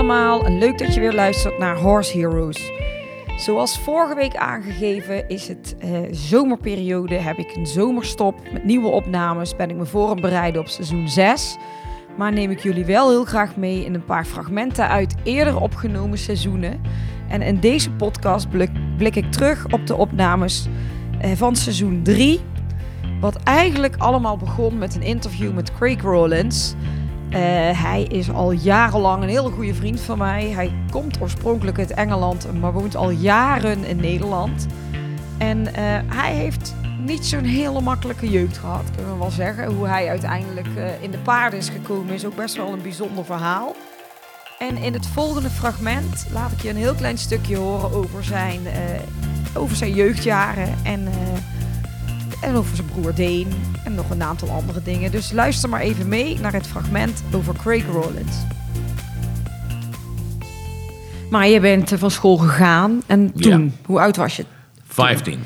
allemaal en leuk dat je weer luistert naar Horse Heroes. Zoals vorige week aangegeven is het zomerperiode, heb ik een zomerstop met nieuwe opnames, ben ik me voor aan bereiden op seizoen 6. Maar neem ik jullie wel heel graag mee in een paar fragmenten uit eerder opgenomen seizoenen. En in deze podcast blik ik terug op de opnames van seizoen 3. Wat eigenlijk allemaal begon met een interview met Craig Rollins. Hij is al jarenlang een hele goede vriend van mij. Hij komt oorspronkelijk uit Engeland, maar woont al jaren in Nederland. En hij heeft niet zo'n hele makkelijke jeugd gehad, kunnen we wel zeggen. Hoe hij uiteindelijk in de paarden is gekomen is ook best wel een bijzonder verhaal. En in het volgende fragment laat ik je een heel klein stukje horen over zijn jeugdjaren en over zijn broer Dane en nog een aantal andere dingen. Dus luister maar even mee naar het fragment over Craig Rollins. Maar je bent van school gegaan en toen, hoe oud was je? 15. Toen?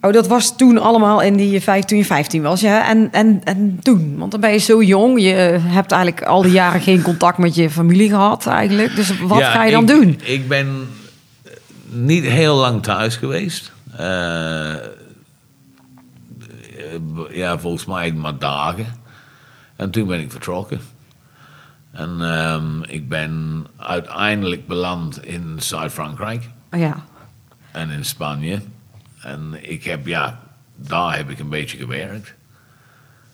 Oh, dat was toen allemaal in die toen je 15 was, ja. En toen, want dan ben je zo jong. Je hebt eigenlijk al die jaren geen contact met je familie gehad eigenlijk. Dus wat ga je dan doen? Ik ben niet heel lang thuis geweest. Volgens mij maar dagen. En toen ben ik vertrokken. En ik ben uiteindelijk beland in Zuid-Frankrijk. Oh, ja. En in Spanje. En ik heb, daar heb ik een beetje gewerkt.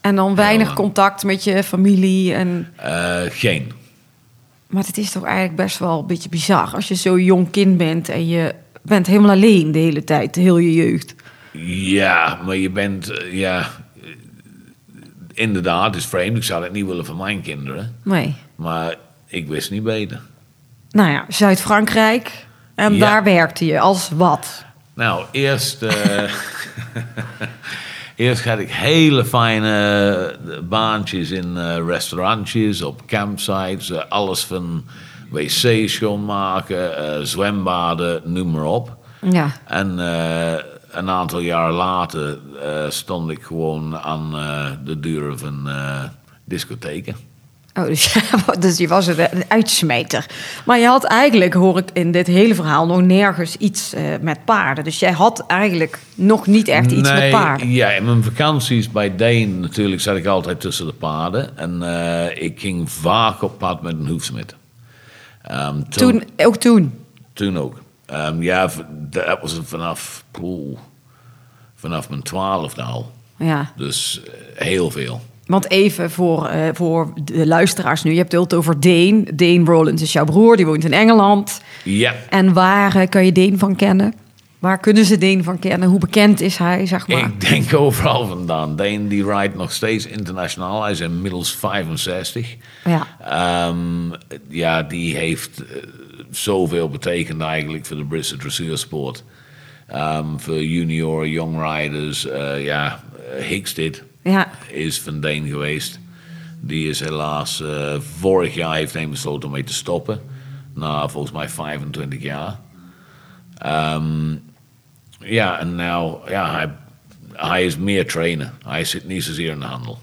En dan weinig contact met je familie? En... Geen. Maar het is toch eigenlijk best wel een beetje bizar als je zo'n jong kind bent en je bent helemaal alleen de hele tijd, heel je jeugd. Ja, maar je bent, inderdaad, is vreemd. Ik zou het niet willen van mijn kinderen. Nee. Maar ik wist niet beter. Nou ja, Zuid-Frankrijk. En daar werkte je als wat? Nou, eerst had ik hele fijne baantjes in restaurantjes, op campsites. Alles van wc's schoonmaken, zwembaden, noem maar op. Ja. En een aantal jaar later stond ik gewoon aan de deuren van discotheken. Oh, dus je was een uitsmijter. Maar je had eigenlijk, hoor ik in dit hele verhaal, nog nergens iets met paarden. Dus jij had eigenlijk nog niet echt iets met paarden. Ja, in mijn vakanties bij Dane natuurlijk zat ik altijd tussen de paarden. En ik ging vaak op pad met een hoefsmid. Toen ook. Dat was vanaf mijn 12e al. Ja. Dus heel veel. Want even voor de luisteraars nu. Je hebt het over Dane. Dane Rollins is jouw broer, die woont in Engeland. Ja. En waar kan je Dane van kennen? Waar kunnen ze Dane van kennen? Hoe bekend is hij, zeg maar? Ik denk overal vandaan. Dane die rijdt nog steeds internationaal. Hij is inmiddels 65. Ja. Die heeft zoveel betekend eigenlijk voor de Britse dressuursport. Voor junior, young riders. Hickstead. Ja. Is van Dane geweest. Die is helaas vorig jaar heeft hij besloten om mee te stoppen. Na volgens mij 25 jaar. Hij is meer trainer. Hij zit niet zozeer in de handel.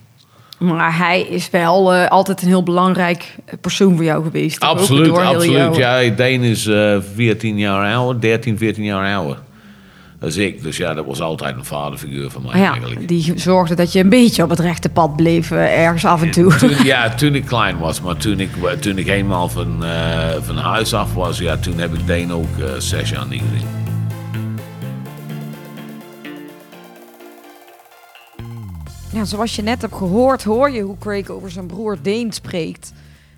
Maar hij is wel altijd een heel belangrijk persoon voor jou geweest. Absoluut. Ja, Dane is 13, 14 jaar ouder. Als ik. Dus dat was altijd een vaderfiguur van mij eigenlijk. Die zorgde dat je een beetje op het rechte pad bleef, ergens af en toe. Toen ik klein was. Maar toen ik eenmaal van huis af was, toen heb ik Dane ook 6 jaar niet gezien. Ja, zoals je net hebt gehoord, hoor je hoe Craig over zijn broer Dane spreekt.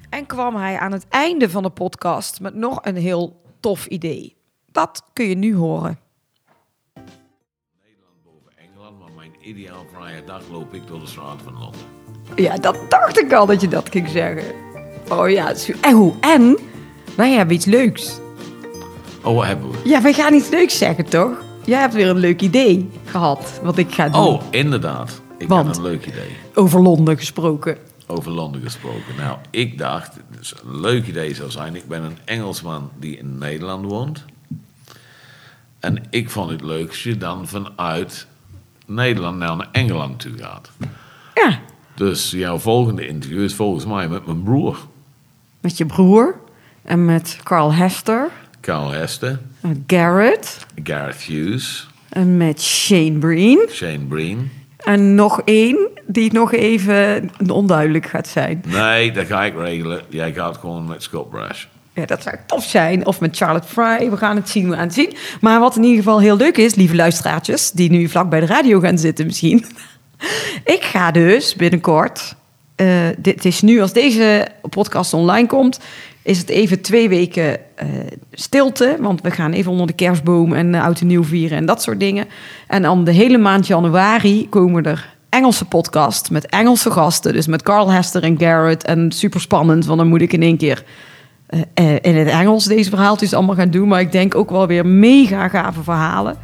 En kwam hij aan het einde van de podcast met nog een heel tof idee. Dat kun je nu horen. Ideaal vrije dag loop ik door de straat van Londen. Ja, dat dacht ik al dat je dat ging zeggen. Oh ja, en wij hebben iets leuks. Oh, wat hebben we? Ja, wij gaan iets leuks zeggen, toch? Jij hebt weer een leuk idee gehad, wat ik ga doen. Oh, inderdaad. Ik had een leuk idee. Over Londen gesproken. Nou, ik dacht, het is een leuk idee zou zijn. Ik ben een Engelsman die in Nederland woont. En ik vond het leuk als je dan vanuit Nederland naar Engeland toe gaat. Ja. Dus jouw volgende interview is volgens mij met mijn broer. Met je broer? En met Carl Hester. Carl Hester. Garrett. Garrett Hughes. En met Shane Breen. Shane Breen. En nog één die nog even onduidelijk gaat zijn. Nee, dat ga ik regelen. Jij gaat gewoon met Scott Brash. Ja, dat zou tof zijn. Of met Charlotte Fry. We gaan het zien, we gaan het zien. Maar wat in ieder geval heel leuk is, lieve luisteraartjes... die nu vlak bij de radio gaan zitten misschien. Ik ga dus binnenkort... dit is nu, als deze podcast online komt... is het even 2 weken stilte. Want we gaan even onder de kerstboom en oud en nieuw vieren en dat soort dingen. En dan de hele maand januari komen er Engelse podcasts met Engelse gasten. Dus met Carl Hester en Garrett. En super spannend, want dan moet ik in één keer... in het Engels deze verhaaltjes allemaal gaan doen. Maar ik denk ook wel weer mega gave verhalen.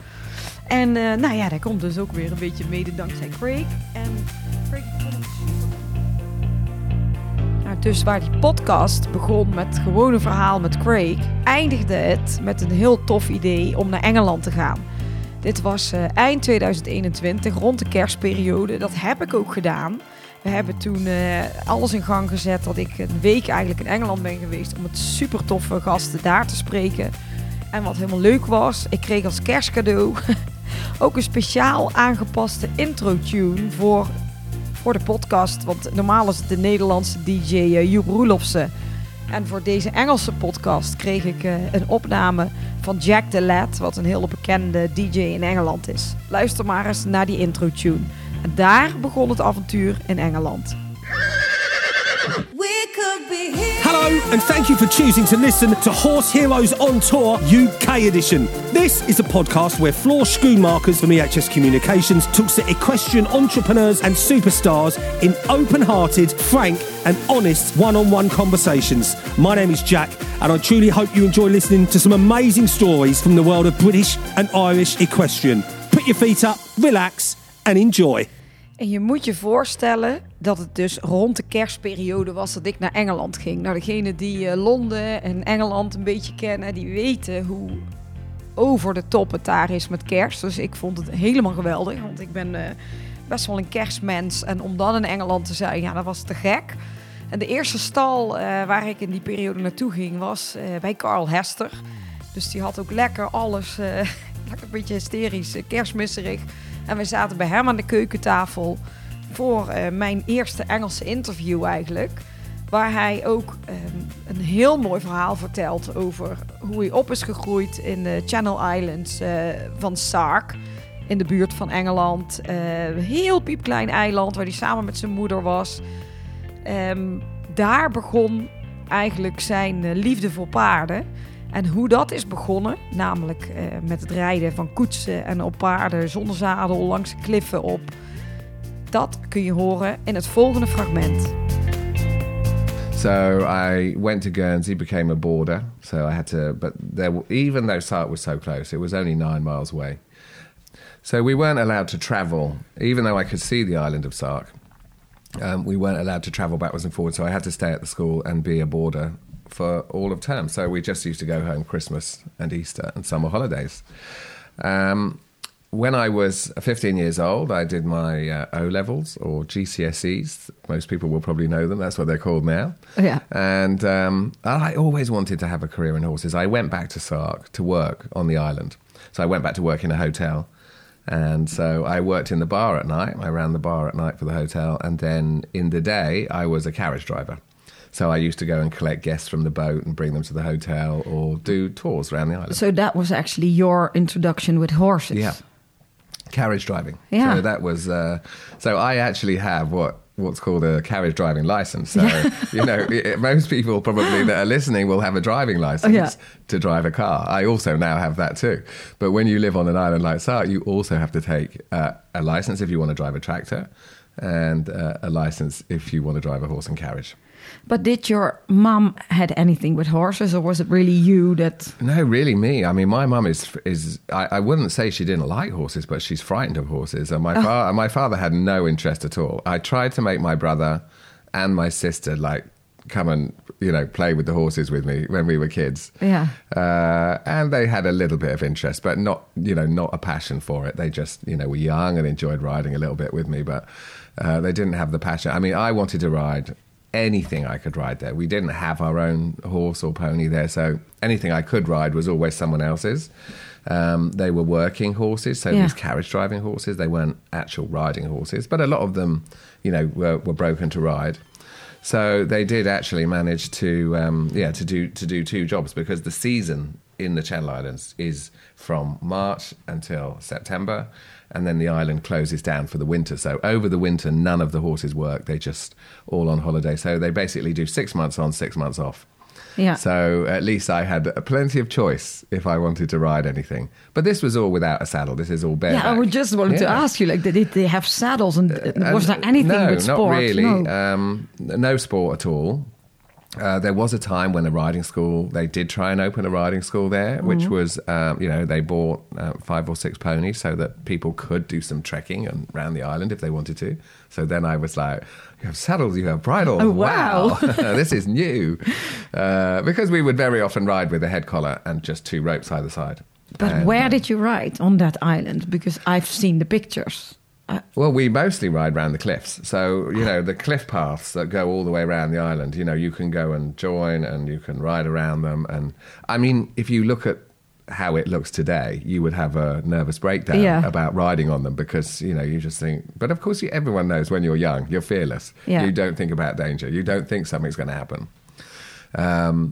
En nou ja, daar komt dus ook weer een beetje mede dankzij Craig. En Craig Rollins. Nou, dus waar die podcast begon met gewoon een verhaal met Craig... eindigde het met een heel tof idee om naar Engeland te gaan. Dit was eind 2021, rond de kerstperiode. Dat heb ik ook gedaan. We hebben toen alles in gang gezet dat ik een week eigenlijk in Engeland ben geweest... om met super toffe gasten daar te spreken. En wat helemaal leuk was, ik kreeg als kerstcadeau... ook een speciaal aangepaste intro-tune voor de podcast. Want normaal is het de Nederlandse DJ Joep Roelofsen. En voor deze Engelse podcast kreeg ik een opname van Jack the Lad... wat een hele bekende DJ in Engeland is. Luister maar eens naar die intro-tune... En daar begon het avontuur in Engeland. Hello and thank you for choosing to listen to Horse Heroes on Tour UK edition. This is a podcast where Floor Schoonmakers from EHS Communications talks to equestrian entrepreneurs and superstars in open-hearted, frank and honest one-on-one conversations. My name is Jack and I truly hope you enjoy listening to some amazing stories from the world of British and Irish equestrian. Put your feet up, relax... En enjoy. En je moet je voorstellen dat het dus rond de kerstperiode was dat ik naar Engeland ging. Nou, degenen die Londen en Engeland een beetje kennen, die weten hoe over de top het daar is met kerst. Dus ik vond het helemaal geweldig, want ik ben best wel een kerstmens. En om dan in Engeland te zijn, ja, dat was te gek. En de eerste stal waar ik in die periode naartoe ging was bij Carl Hester. Dus die had ook lekker alles, lekker een beetje hysterisch, kerstmisserig. En we zaten bij hem aan de keukentafel voor mijn eerste Engelse interview eigenlijk. Waar hij ook een heel mooi verhaal vertelt over hoe hij op is gegroeid in de Channel Islands van Sark. In de buurt van Engeland. Heel piepklein eiland waar hij samen met zijn moeder was. Daar begon eigenlijk zijn liefde voor paarden. En hoe dat is begonnen, namelijk met het rijden van koetsen en op paarden zonder zadel langs kliffen op. Dat kun je horen in het volgende fragment. So I went to Guernsey, became a boarder. So I had to, but there, even though Sark was so close, it was only 9 miles away. So we weren't allowed to travel, even though I could see the island of Sark. We weren't allowed to travel backwards and forwards, so I had to stay at the school and be a boarder. For all of term. So we just used to go home Christmas and Easter and summer holidays. When I was 15 years old, I did my O-levels or GCSEs. Most people will probably know them. That's what they're called now. Yeah. And I always wanted to have a career in horses. I went back to Sark to work on the island. So I went back to work in a hotel. And so I worked in the bar at night. I ran the bar at night for the hotel. And then in the day, I was a carriage driver. So I used to go and collect guests from the boat and bring them to the hotel or do tours around the island. So that was actually your introduction with horses. Yeah. Carriage driving. Yeah. So that was... so I actually have what's called a carriage driving license. So, you know, most people probably that are listening will have a driving license to drive a car. I also now have that too. But when you live on an island like Sark, you also have to take a license if you want to drive a tractor and a license if you want to drive a horse and carriage. But did your mum had anything with horses, or was it really you that... No, really me. I mean, my mum is I wouldn't say she didn't like horses, but she's frightened of horses. And my father had no interest at all. I tried to make my brother and my sister, like, come and, you know, play with the horses with me when we were kids. Yeah. And they had a little bit of interest, but not, you know, not a passion for it. They just, you know, were young and enjoyed riding a little bit with me, but they didn't have the passion. I mean, I wanted to ride... anything I could ride there. We didn't have our own horse or pony there, so anything I could ride was always someone else's. They were working horses, so these carriage driving horses, they weren't actual riding horses, but a lot of them, you know, were broken to ride. So they did actually manage to do two jobs, because the season in the Channel Islands is from March until September, and then the island closes down for the winter. So over the winter, none of the horses work. They just all on holiday. So they basically do 6 months on, 6 months off. Yeah. So at least I had plenty of choice if I wanted to ride anything. But this was all without a saddle. This is all bareback. Yeah, I would just wanted to ask you, like, did they have saddles? And was there anything with sport? Really. No, no sport at all. There was a time when they did try and open a riding school there, mm-hmm. which was, they bought 5 or 6 ponies so that people could do some trekking and around the island if they wanted to. So then I was like, you have saddles, you have bridles. Oh, wow. This is new. Because we would very often ride with a head collar and just 2 ropes either side. But where did you ride on that island? Because I've seen the pictures. Well, we mostly ride round the cliffs. So, you know, the cliff paths that go all the way around the island, you know, you can go and join and you can ride around them. And I mean, if you look at how it looks today, you would have a nervous breakdown about riding on them, because, you know, you just think, but of course, everyone knows when you're young, you're fearless. Yeah. You don't think about danger. You don't think something's going to happen.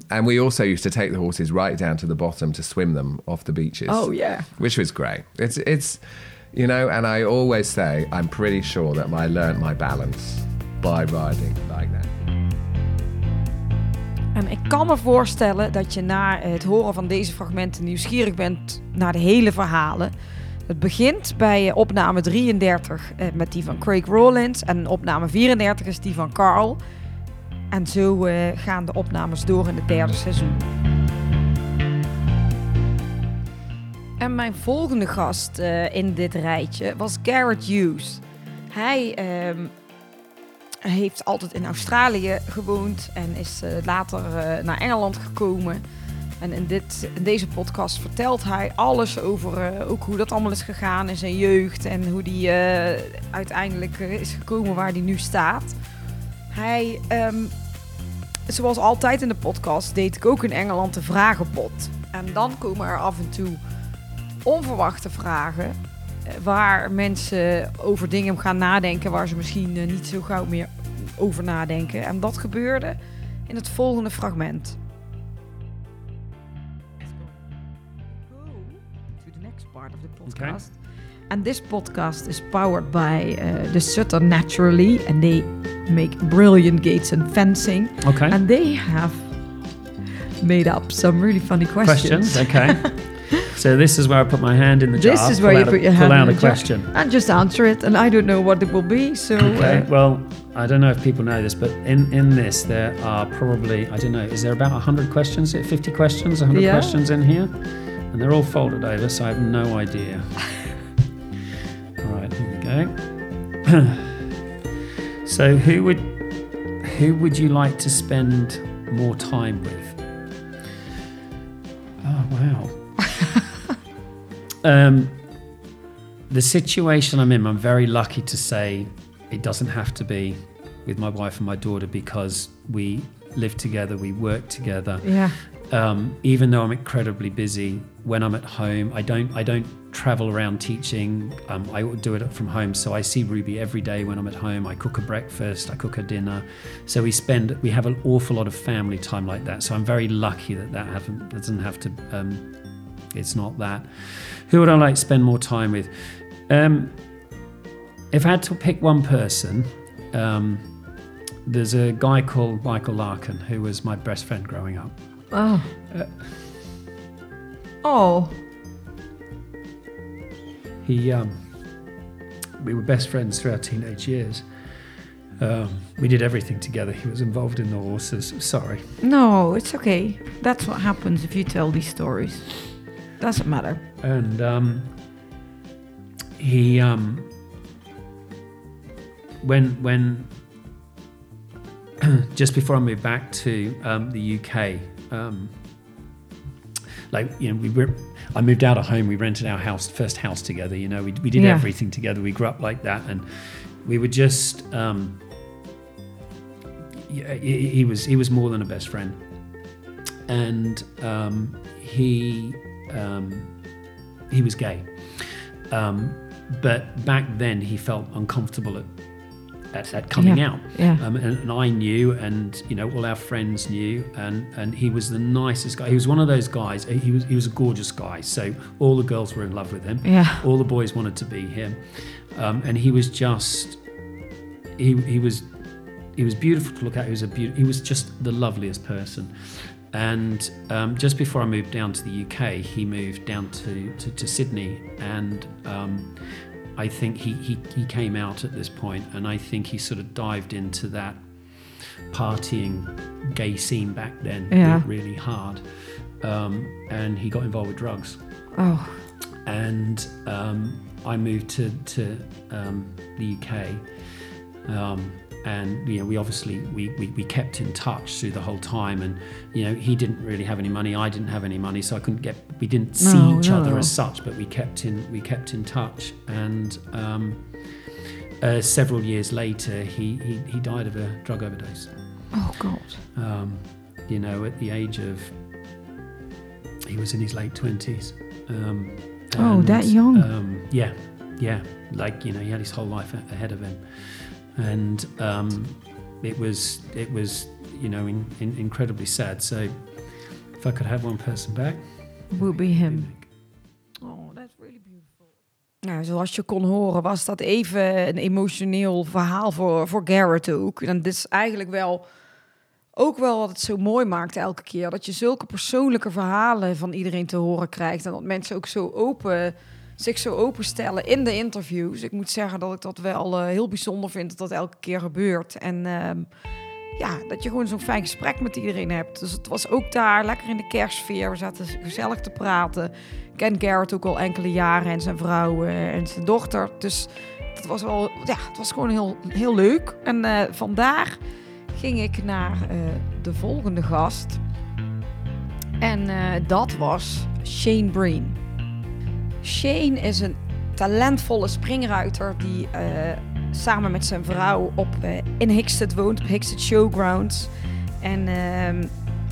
And we also used to take the horses right down to the bottom to swim them off the beaches. Oh, yeah. Which was great. It's you know, and I always say, I'm pretty sure that I learned my balance by riding like that. Ik kan me voorstellen dat je na het horen van deze fragmenten nieuwsgierig bent naar de hele verhalen. Het begint bij opname 33 met die van Craig Rollins, en opname 34 is die van Carl. En zo gaan de opnames door in het 3e seizoen. En mijn volgende gast in dit rijtje was Garrett Hughes. Hij heeft altijd in Australië gewoond en is later naar Engeland gekomen. En in deze podcast vertelt hij alles over ook hoe dat allemaal is gegaan in zijn jeugd. En hoe die uiteindelijk is gekomen waar hij nu staat. Hij, zoals altijd in de podcast, deed ik ook in Engeland de vragenpot. En dan komen er af en toe onverwachte vragen waar mensen over dingen gaan nadenken waar ze misschien niet zo gauw meer over nadenken. En dat gebeurde in het volgende fragment. Go to the next part of the podcast. Okay. And this podcast is powered by the Sutter Naturally, and they make brilliant gates and fencing. Okay. And they have made up some really funny questions. Okay. So this is where I put my hand in the jar. This is where you put your hand in the jar. Pull out a question. And just answer it. And I don't know what it will be. So okay. Well, I don't know if people know this, but in this there are probably, I don't know, is there about 100 questions, 50 questions, 100 questions in here? And they're all folded over, so I have no idea. All right, here we go. So who would you like to spend more time with? Oh, wow. The situation I'm in, I'm very lucky to say it doesn't have to be with my wife and my daughter, because we live together, we work together. Yeah. Even though I'm incredibly busy, when I'm at home, I don't travel around teaching. I do it from home, so I see Ruby every day when I'm at home. I cook her breakfast, I cook her dinner. So we have an awful lot of family time like that. So I'm very lucky that doesn't have to. It's not that. Who would I like to spend more time with? If I had to pick one person, there's a guy called Michael Larkin who was my best friend growing up. Oh. He. We were best friends through our teenage years. We did everything together. He was involved in the horses. Sorry. No, it's okay. That's what happens if you tell these stories. Doesn't matter. And he, when just before I moved back to the UK, I moved out of home. We rented our first house together. You know, we did everything together. We grew up like that, and we were just he was more than a best friend, and he was gay, but back then he felt uncomfortable at coming out. And I knew, and you know, all our friends knew, and he was the nicest guy. He was one of those guys. He was a gorgeous guy, so all the girls were in love with him. Yeah. All the boys wanted to be him, and he was just he was beautiful to look at. He was just the loveliest person. And just before I moved down to the UK, he moved down to Sydney, and I think he came out at this point, and I think he sort of dived into that partying gay scene back then really hard, and he got involved with drugs. Oh. And I moved to the UK. And you know, we obviously we kept in touch through the whole time, and you know, he didn't really have any money, I didn't have any money, so I couldn't get. We didn't see each other as such, but we kept in touch. And several years later, he died of a drug overdose. Oh God! You know, at the age of, he was in his late 20s. That young. Like, you know, he had his whole life ahead of him. And it was you know, incredibly sad. So if I could have one person back, it would be him. Oh, that's really beautiful. Nou, zoals je kon horen, was dat even een emotioneel verhaal voor Garrett ook. En dit is eigenlijk wel ook wel wat het zo mooi maakt elke keer, dat je zulke persoonlijke verhalen van iedereen te horen krijgt, en dat mensen ook zo open. Zich zo openstellen in de interviews. Ik moet zeggen dat ik dat wel heel bijzonder vind, dat dat elke keer gebeurt. En dat je gewoon zo'n fijn gesprek met iedereen hebt. Dus het was ook daar, lekker in de kerstsfeer. We zaten gezellig te praten. Ik ken Garrett ook al enkele jaren, en zijn vrouw en zijn dochter. Dus dat was wel, ja, het was gewoon heel, heel leuk. En vandaar ging ik naar de volgende gast. En dat was Shane Breen. Shane is een talentvolle springruiter die samen met zijn vrouw in Hickstead woont, op Hickstead Showgrounds. En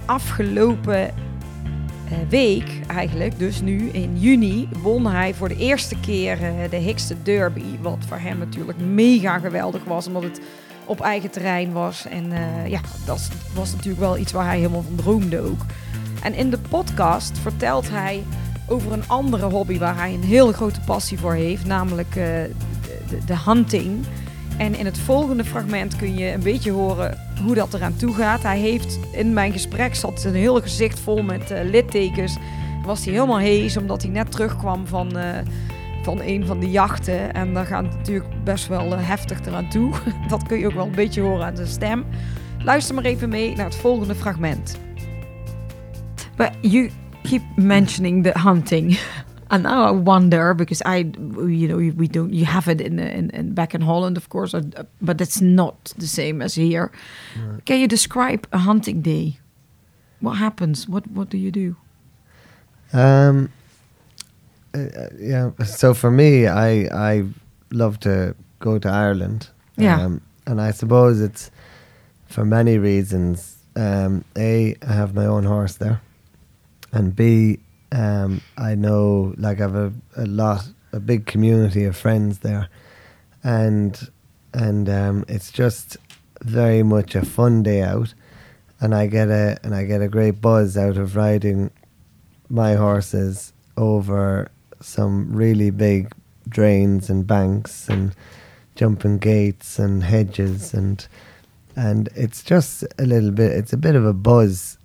afgelopen week eigenlijk, dus nu in juni, won hij voor de eerste keer de Hickstead Derby. Wat voor hem natuurlijk mega geweldig was, omdat het op eigen terrein was. En dat was natuurlijk wel iets waar hij helemaal van droomde ook. En in de podcast vertelt hij over een andere hobby waar hij een hele grote passie voor heeft, namelijk de hunting. En in het volgende fragment kun je een beetje horen hoe dat eraan toe gaat. Hij heeft, in mijn gesprek zat zijn hele gezicht vol met littekens. Was hij helemaal hees, omdat hij net terugkwam van een van de jachten. En daar gaat het natuurlijk best wel heftig eraan toe. Dat kun je ook wel een beetje horen aan zijn stem. Luister maar even mee naar het volgende fragment. Maar je keep mentioning the hunting, and now I wonder, because we don't, you have it in back in Holland, of course, but it's not the same as here. Right. Can you describe a hunting day? What happens? What do you do? So for me, I love to go to Ireland. And I suppose it's for many reasons. I have my own horse there. And B, I know, like, I have a big community of friends there, and it's just very much a fun day out, and I get a great buzz out of riding my horses over some really big drains and banks and jumping gates and hedges, and it's just a little bit, it's a bit of a buzz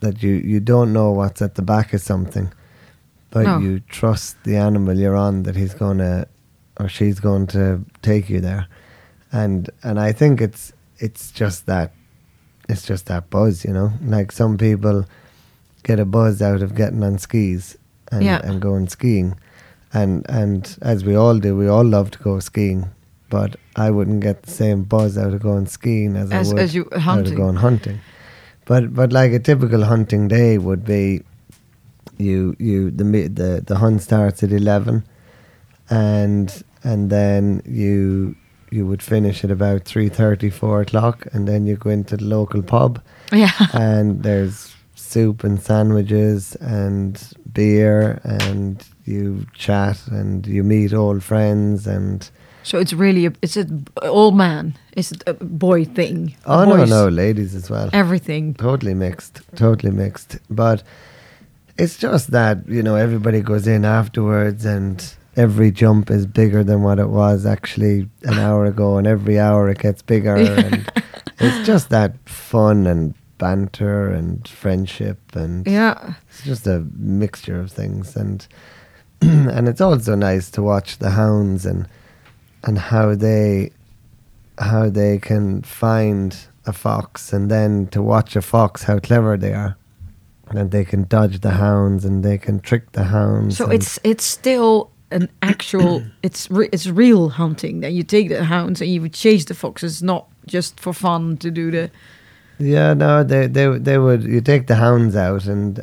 that you don't know what's at the back of something, but you trust the animal you're on that he's going to, or she's going to take you there, and I think it's just that buzz, you know. Like, some people get a buzz out of getting on skis and going skiing, and as we all do, we all love to go skiing, but I wouldn't get the same buzz out of going skiing as I would out of going hunting. But like, a typical hunting day would be, the hunt starts at 11, and then you you would finish at about 3:30, 4 o'clock, and then you go into the local pub. Yeah. And there's soup and sandwiches and beer, and you chat and you meet old friends and. So it's really it's an old man. It's a boy thing. Oh boys. No, ladies as well. Everything. Totally mixed. But it's just that, you know, everybody goes in afterwards and every jump is bigger than what it was actually an hour ago, and every hour it gets bigger. Yeah. And it's just that fun and banter and friendship and yeah. It's just a mixture of things, and and it's also nice to watch the hounds and how they can find a fox, and then to watch a fox, how clever they are. And they can dodge the hounds and they can trick the hounds. So it's still an actual, it's real hunting. That you take the hounds and you chase the foxes, not just for fun to do the... Yeah, no, they would, you take the hounds out and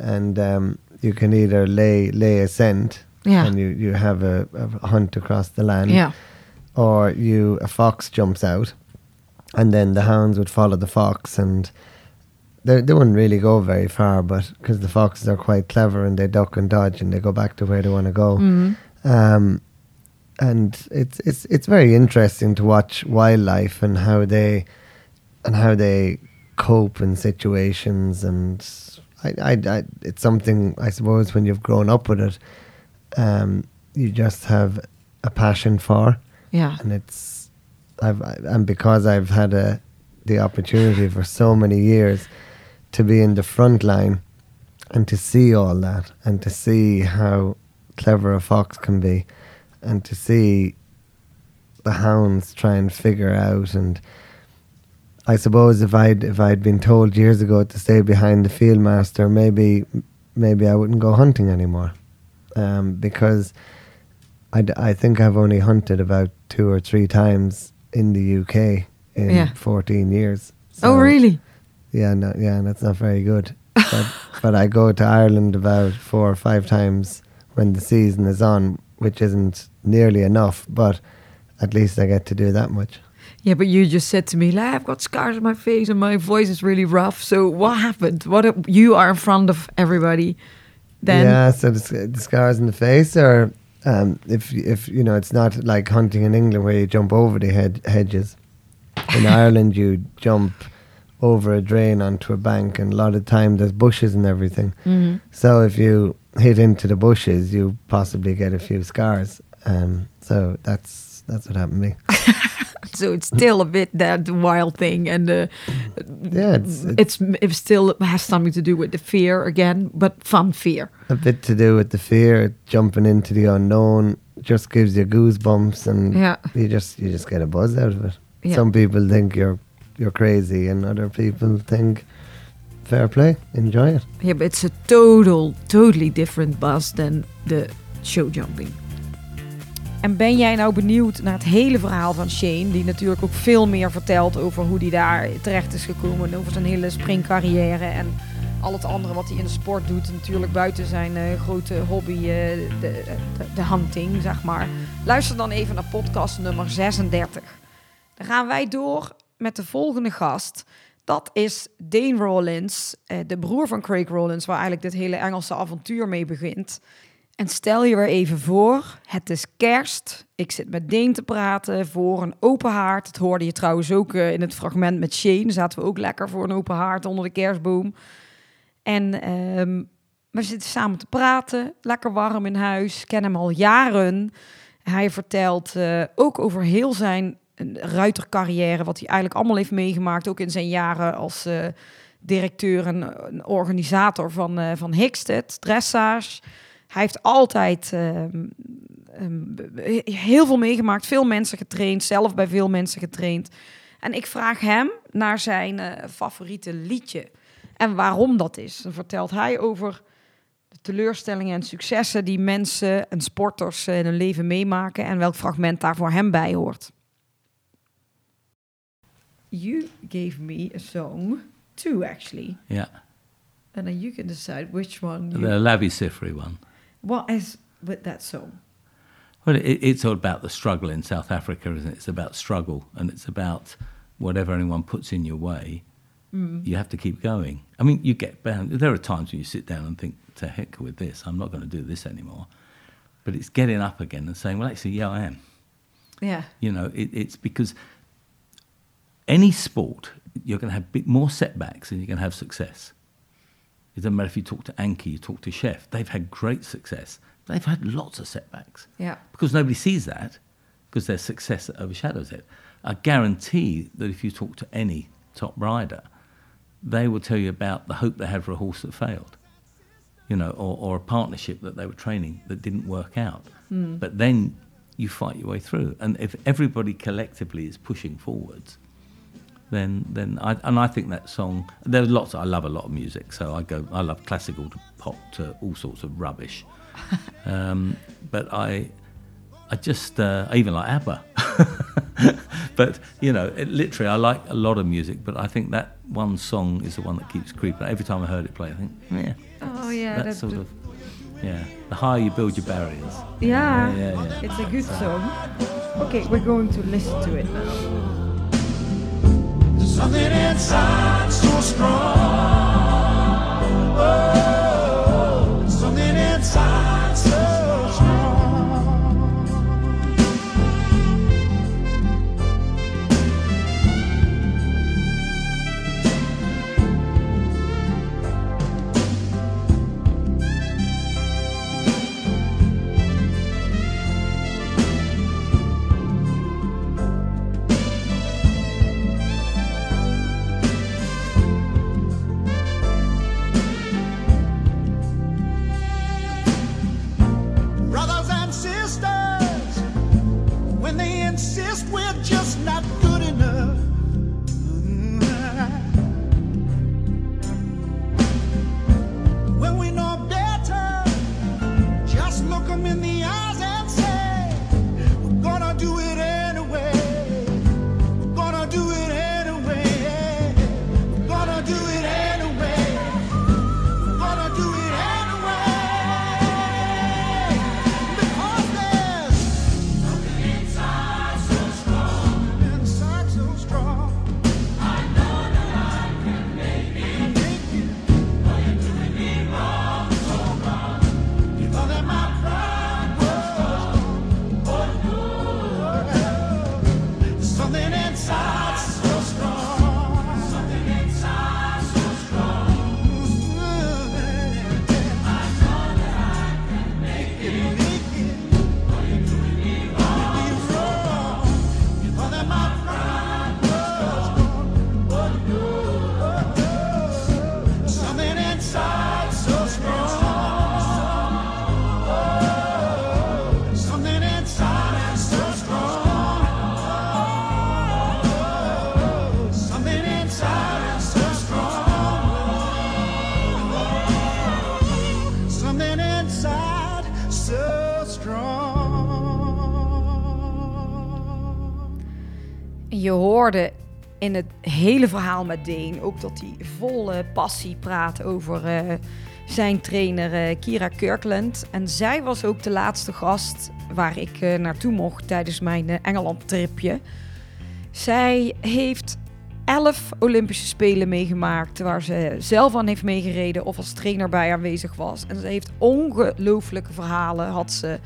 you can either lay a scent, yeah. And you have a hunt across the land. Yeah. Or a fox jumps out, and then the hounds would follow the fox, and they wouldn't really go very far, but because the foxes are quite clever and they duck and dodge and they go back to where they want to go. Mm-hmm. And it's very interesting to watch wildlife and how they cope in situations, and I it's something, I suppose, when you've grown up with it, you just have a passion for. Yeah, and because I've had the opportunity for so many years to be in the front line and to see all that, and to see how clever a fox can be, and to see the hounds try and figure out. And I suppose if I'd been told years ago to stay behind the fieldmaster, maybe I wouldn't go hunting anymore, because. I think I've only hunted about 2 or 3 times in the UK in 14 years. So, oh, really? Yeah, no, yeah, that's not very good. But I go to Ireland about 4 or 5 times when the season is on, which isn't nearly enough, but at least I get to do that much. Yeah, but you just said to me, like, I've got scars on my face and my voice is really rough. So what happened? You are in front of everybody then? Yeah, so the scars in the face are... if you know, it's not like hunting in England where you jump over the hedges. In Ireland, you jump over a drain onto a bank, and a lot of time there's bushes and everything. Mm-hmm. So if you hit into the bushes, you possibly get a few scars. So that's what happened to me. So it's still a bit that wild thing, and yeah, it still has something to do with the fear again, but fun fear. A bit to do with the fear, jumping into the unknown, just gives you goosebumps, and yeah. you just get a buzz out of it. Yeah. Some people think you're crazy, and other people think fair play, enjoy it. Yeah, but it's a totally different buzz than the show jumping. En ben jij nou benieuwd naar het hele verhaal van Shane, die natuurlijk ook veel meer vertelt over hoe hij daar terecht is gekomen en over zijn hele springcarrière en al het andere wat hij in de sport doet, natuurlijk buiten zijn grote hobby, de hunting, zeg maar. Luister dan even naar podcast nummer 36. Dan gaan wij door met de volgende gast. Dat is Dane Rollins, de broer van Craig Rollins, waar eigenlijk dit hele Engelse avontuur mee begint. En stel je weer even voor, het is kerst. Ik zit met Dane te praten voor een open haard. Dat hoorde je trouwens ook in het fragment met Shane. Zaten we ook lekker voor een open haard onder de kerstboom. En we zitten samen te praten, lekker warm in huis. Ik ken hem al jaren. Hij vertelt ook over heel zijn ruitercarrière, wat hij eigenlijk allemaal heeft meegemaakt. Ook in zijn jaren als directeur en organisator van Hickstead, dressage. Hij heeft altijd heel veel meegemaakt, veel mensen getraind, zelf bij veel mensen getraind. En ik vraag hem naar zijn favoriete liedje en waarom dat is. Dan vertelt hij over de teleurstellingen en successen die mensen en sporters in hun leven meemaken en welk fragment daar voor hem bij hoort. You gave me a song, 2 actually. Yeah. And then you can decide which one. The Labi Siffre one. What is with that song? Well, it's all about the struggle in South Africa, isn't it? It's about struggle, and it's about whatever anyone puts in your way, you have to keep going. I mean, you get bound. There are times when you sit down and think, to heck with this, I'm not going to do this anymore. But it's getting up again and saying, well, actually, yeah, I am. Yeah. You know, it's because any sport, you're going to have more setbacks than you're going to have success. It doesn't matter if you talk to Anki, you talk to Chef. They've had great success. They've had lots of setbacks. Yeah. Because nobody sees that, because their success overshadows it. I guarantee that if you talk to any top rider, they will tell you about the hope they had for a horse that failed, you know, or a partnership that they were training that didn't work out. Mm. But then you fight your way through. And if everybody collectively is pushing forwards, then I think that song, there's lots, I love a lot of music, so I love classical to pop to all sorts of rubbish. But I even like ABBA. But, you know, literally, I like a lot of music, but I think that one song is the one that keeps creeping. Every time I heard it play, I think, yeah. Oh, yeah. That's sort of, yeah. The higher you build your barriers. Yeah. Yeah. It's a good song. Okay, we're going to listen to it now. There's something inside so strong. Oh, there's something inside so strong. Je hoorde in het hele verhaal met Dane ook dat hij vol passie praat over zijn trainer Kyra Kyrklund. En zij was ook de laatste gast waar ik naartoe mocht tijdens mijn Engeland-tripje. Zij heeft 11 Olympische Spelen meegemaakt waar ze zelf aan heeft meegereden of als trainer bij aanwezig was. En ze heeft ongelooflijke verhalen, had ze...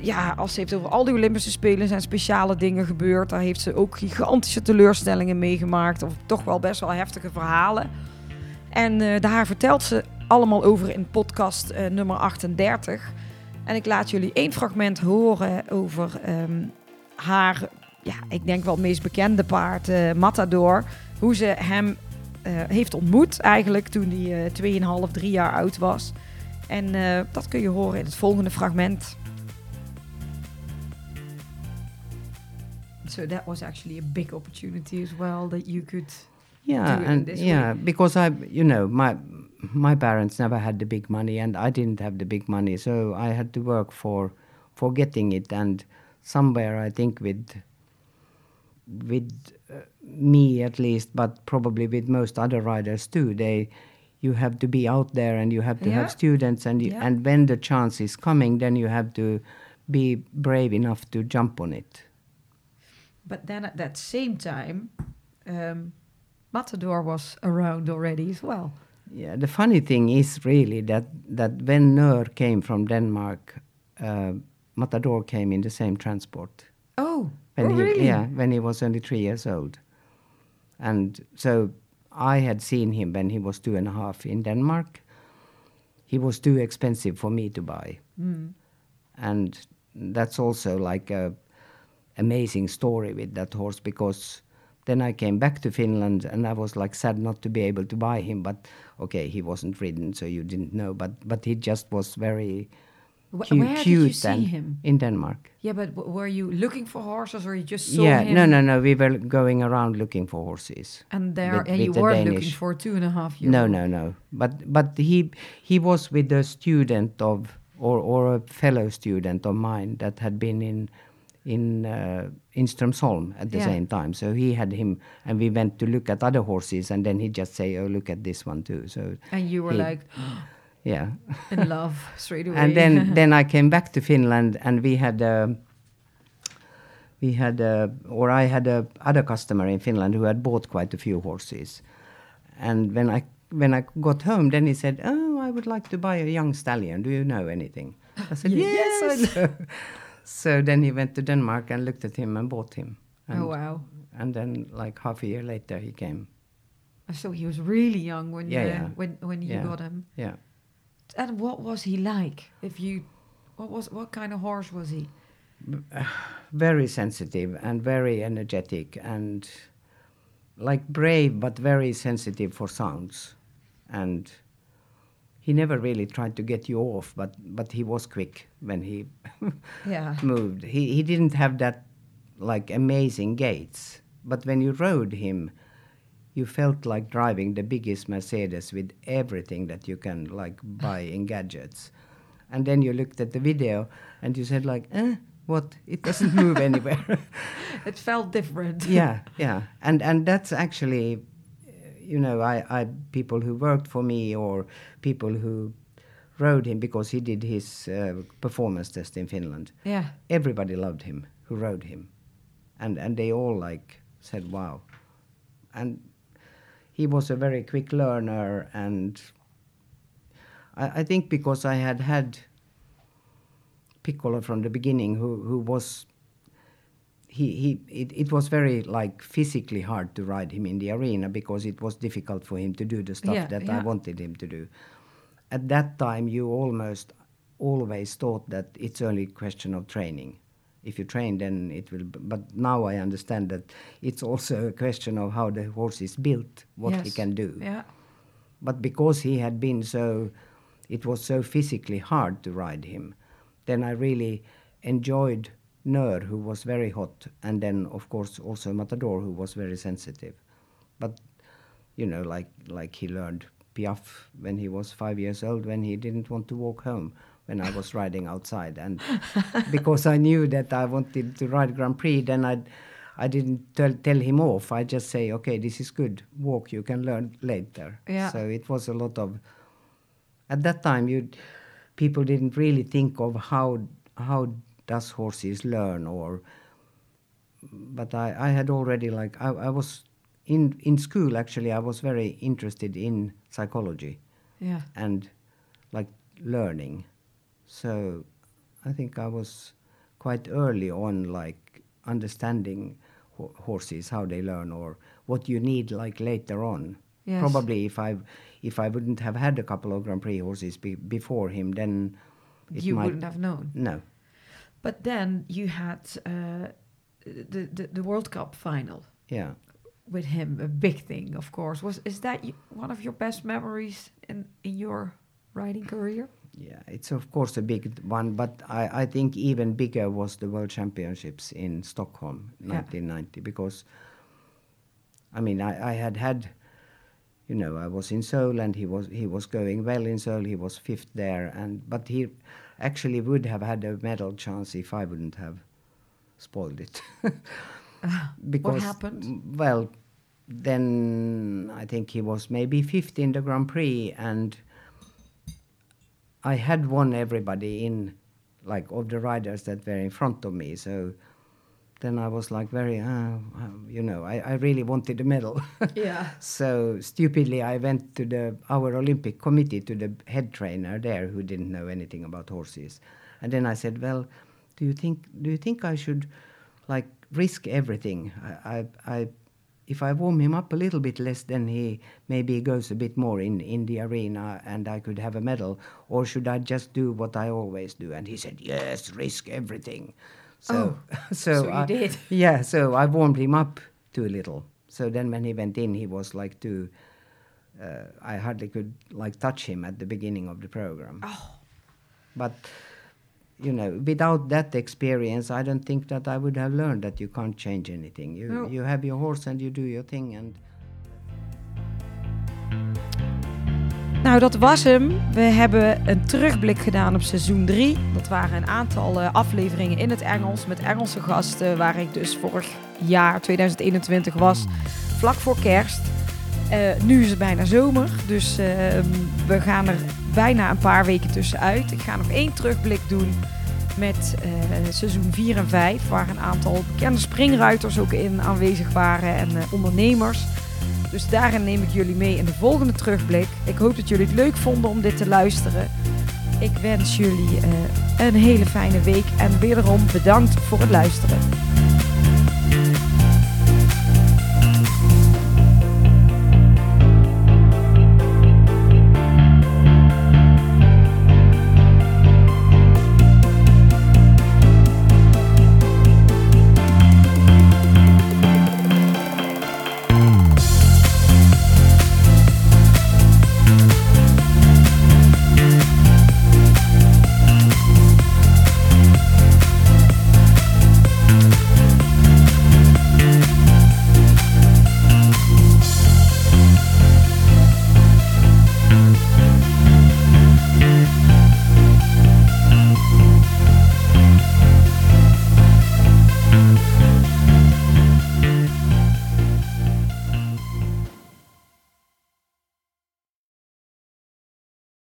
Ja, als ze heeft over al die Olympische Spelen zijn speciale dingen gebeurd. Daar heeft ze ook gigantische teleurstellingen meegemaakt. Of toch wel best wel heftige verhalen. En daar vertelt ze allemaal over in podcast nummer 38. En ik laat jullie één fragment horen over haar, ja, ik denk wel het meest bekende paard, Matador. Hoe ze hem heeft ontmoet eigenlijk toen hij 2,5, 3 jaar oud was. En dat kun je horen in het volgende fragment. So that was actually a big opportunity as well that you could do it and this way. Because I, you know, my parents never had the big money and I didn't have the big money, so I had to work for getting it. And somewhere I think with me at least, but probably with most other riders too, you have to be out there and you have to have students and when the chance is coming, then you have to be brave enough to jump on it. But then at that same time, Matador was around already as well. Yeah, the funny thing is really that when Nöhr came from Denmark, Matador came in the same transport. Oh, really? Yeah, when he was only 3 years old. And so I had seen him when he was 2.5 in Denmark. He was too expensive for me to buy. Mm. And that's also like a amazing story with that horse, because then I came back to Finland and I was like sad not to be able to buy him. But okay, he wasn't ridden, so you didn't know. But he just was very Where did you see him? In Denmark. Yeah, but were you looking for horses or you just saw him? Yeah, no. We were going around looking for horses. And you were looking for 2.5 years. No. But he was with a student of or a fellow student of mine that had been in Strömsholm at the same time. So he had him, and we went to look at other horses, and then he just say, "Oh, look at this one too." So and you were like, yeah, in love straight away. And then I came back to Finland, and I had other customer in Finland who had bought quite a few horses, and when I got home, then he said, "Oh, I would like to buy a young stallion. Do you know anything?" I said, "Yes, I know." So then he went to Denmark and looked at him and bought him. And, oh, wow. And then like half a year later he came. So he was really young when you got him. Yeah. And what was he like? What kind of horse was he? Very sensitive and very energetic and like brave but very sensitive for sounds. And he never really tried to get you off, but he was quick when he moved. He didn't have that like amazing gaits, but when you rode him, you felt like driving the biggest Mercedes with everything that you can like buy in gadgets. And then you looked at the video and you said like, what? It doesn't move anywhere. It felt different. Yeah. And that's actually, you know, I people who worked for me or people who rode him, because he did his performance test in Finland. Yeah. Everybody loved him who rode him. And they all like said, wow. And he was a very quick learner. And I think because I had Piccolo from the beginning who was... It was very like physically hard to ride him in the arena because it was difficult for him to do the stuff that I wanted him to do. At that time, you almost always thought that it's only a question of training. If you train, then it will. But now I understand that it's also a question of how the horse is built, what he can do. Yeah. But because he had been so, it was so physically hard to ride him. Then I really enjoyed Nöhr, who was very hot, and then, of course, also Matador, who was very sensitive. But, you know, like he learned Piaf when he was 5 years old, when he didn't want to walk home, when I was riding outside. And because I knew that I wanted to ride Grand Prix, then I didn't tell him off. I just say, okay, this is good. Walk, you can learn later. Yeah. So it was a lot of... At that time, people didn't really think of how does horses learn, but I had already like, I was in school actually, I was very interested in psychology and like learning. So I think I was quite early on like understanding horses, how they learn or what you need like later on. Yes. Probably if I wouldn't have had a couple of Grand Prix horses before him, then you wouldn't have known. No. But then you had the World Cup final. Yeah. With him, a big thing, of course. Is that one of your best memories in your riding career? Yeah, it's of course a big one, but I think even bigger was the World Championships in Stockholm, 1990, because, I mean, I had, you know, I was in Seoul and he was going well in Seoul. He was fifth there, but he actually would have had a medal chance if I wouldn't have spoiled it. Because, what happened? Well, then I think he was maybe fifth in the Grand Prix, and I had won everybody in like of the riders that were in front of me. So then I was like I really wanted the medal. Yeah. So stupidly I went to our Olympic committee, to the head trainer there who didn't know anything about horses. And then I said, well, do you think I should like risk everything? If I warm him up a little bit less, then he maybe goes a bit more in the arena and I could have a medal. Or should I just do what I always do? And he said, yes, risk everything. So you did. Yeah, so I warmed him up too little. So then when he went in, he was like too... I hardly could like touch him at the beginning of the program. Oh. But, you know, without that experience, I don't think that I would have learned that you can't change anything. You have your horse and you do your thing. And... Nou, dat was hem. We hebben een terugblik gedaan op seizoen 3. Dat waren een aantal afleveringen in het Engels met Engelse gasten, waar ik dus vorig jaar, 2021, was. Vlak voor kerst. Nu is het bijna zomer, dus we gaan er bijna een paar weken tussenuit. Ik ga nog 1 terugblik doen met seizoen 4 en 5... waar een aantal bekende springruiters ook in aanwezig waren en ondernemers. Dus daarin neem ik jullie mee in de volgende terugblik. Ik hoop dat jullie het leuk vonden om dit te luisteren. Ik wens jullie een hele fijne week en wederom bedankt voor het luisteren.